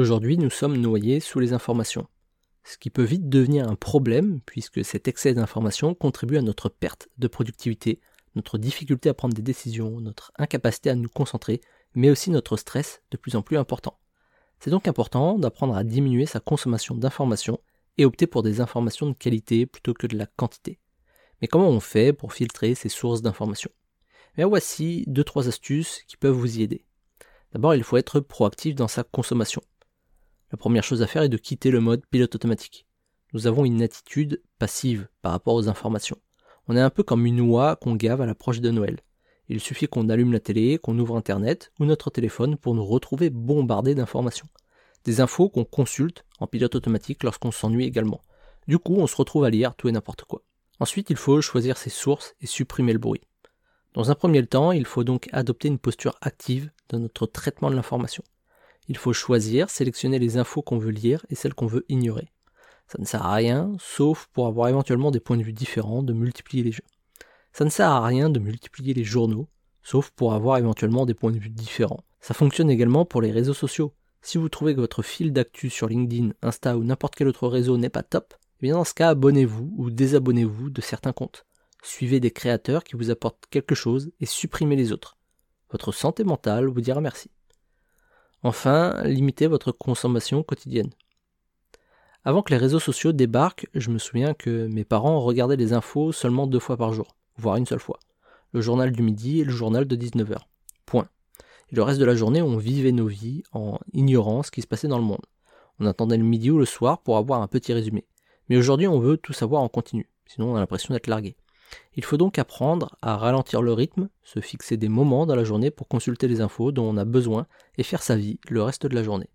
Aujourd'hui, nous sommes noyés sous les informations, ce qui peut vite devenir un problème puisque cet excès d'informations contribue à notre perte de productivité, notre difficulté à prendre des décisions, notre incapacité à nous concentrer, mais aussi notre stress de plus en plus important. C'est donc important d'apprendre à diminuer sa consommation d'informations et opter pour des informations de qualité plutôt que de la quantité. Mais comment on fait pour filtrer ces sources d'informations ? Bien, voici 2-3 astuces qui peuvent vous y aider. D'abord, il faut être proactif dans sa consommation. La première chose à faire est de quitter le mode pilote automatique. Nous avons une attitude passive par rapport aux informations. On est un peu comme une oie qu'on gave à l'approche de Noël. Il suffit qu'on allume la télé, qu'on ouvre Internet ou notre téléphone pour nous retrouver bombardés d'informations. Des infos qu'on consulte en pilote automatique lorsqu'on s'ennuie également. Du coup, on se retrouve à lire tout et n'importe quoi. Ensuite, il faut choisir ses sources et supprimer le bruit. Dans un premier temps, il faut donc adopter une posture active dans notre traitement de l'information. Il faut choisir, sélectionner les infos qu'on veut lire et celles qu'on veut ignorer. Ça ne sert à rien, sauf pour avoir éventuellement des points de vue différents, de multiplier les jeux. Ça ne sert à rien de multiplier les journaux, sauf pour avoir éventuellement des points de vue différents. Ça fonctionne également pour les réseaux sociaux. Si vous trouvez que votre fil d'actu sur LinkedIn, Insta ou n'importe quel autre réseau n'est pas top, eh bien dans ce cas, abonnez-vous ou désabonnez-vous de certains comptes. Suivez des créateurs qui vous apportent quelque chose et supprimez les autres. Votre santé mentale vous dira merci. Enfin, limitez votre consommation quotidienne. Avant que les réseaux sociaux débarquent, je me souviens que mes parents regardaient les infos seulement 2 fois par jour, voire une seule fois. Le journal du midi et le journal de 19h. Point. Et le reste de la journée, on vivait nos vies en ignorant ce qui se passait dans le monde. On attendait le midi ou le soir pour avoir un petit résumé. Mais aujourd'hui, on veut tout savoir en continu, sinon on a l'impression d'être largué. Il faut donc apprendre à ralentir le rythme, se fixer des moments dans la journée pour consulter les infos dont on a besoin et faire sa vie le reste de la journée.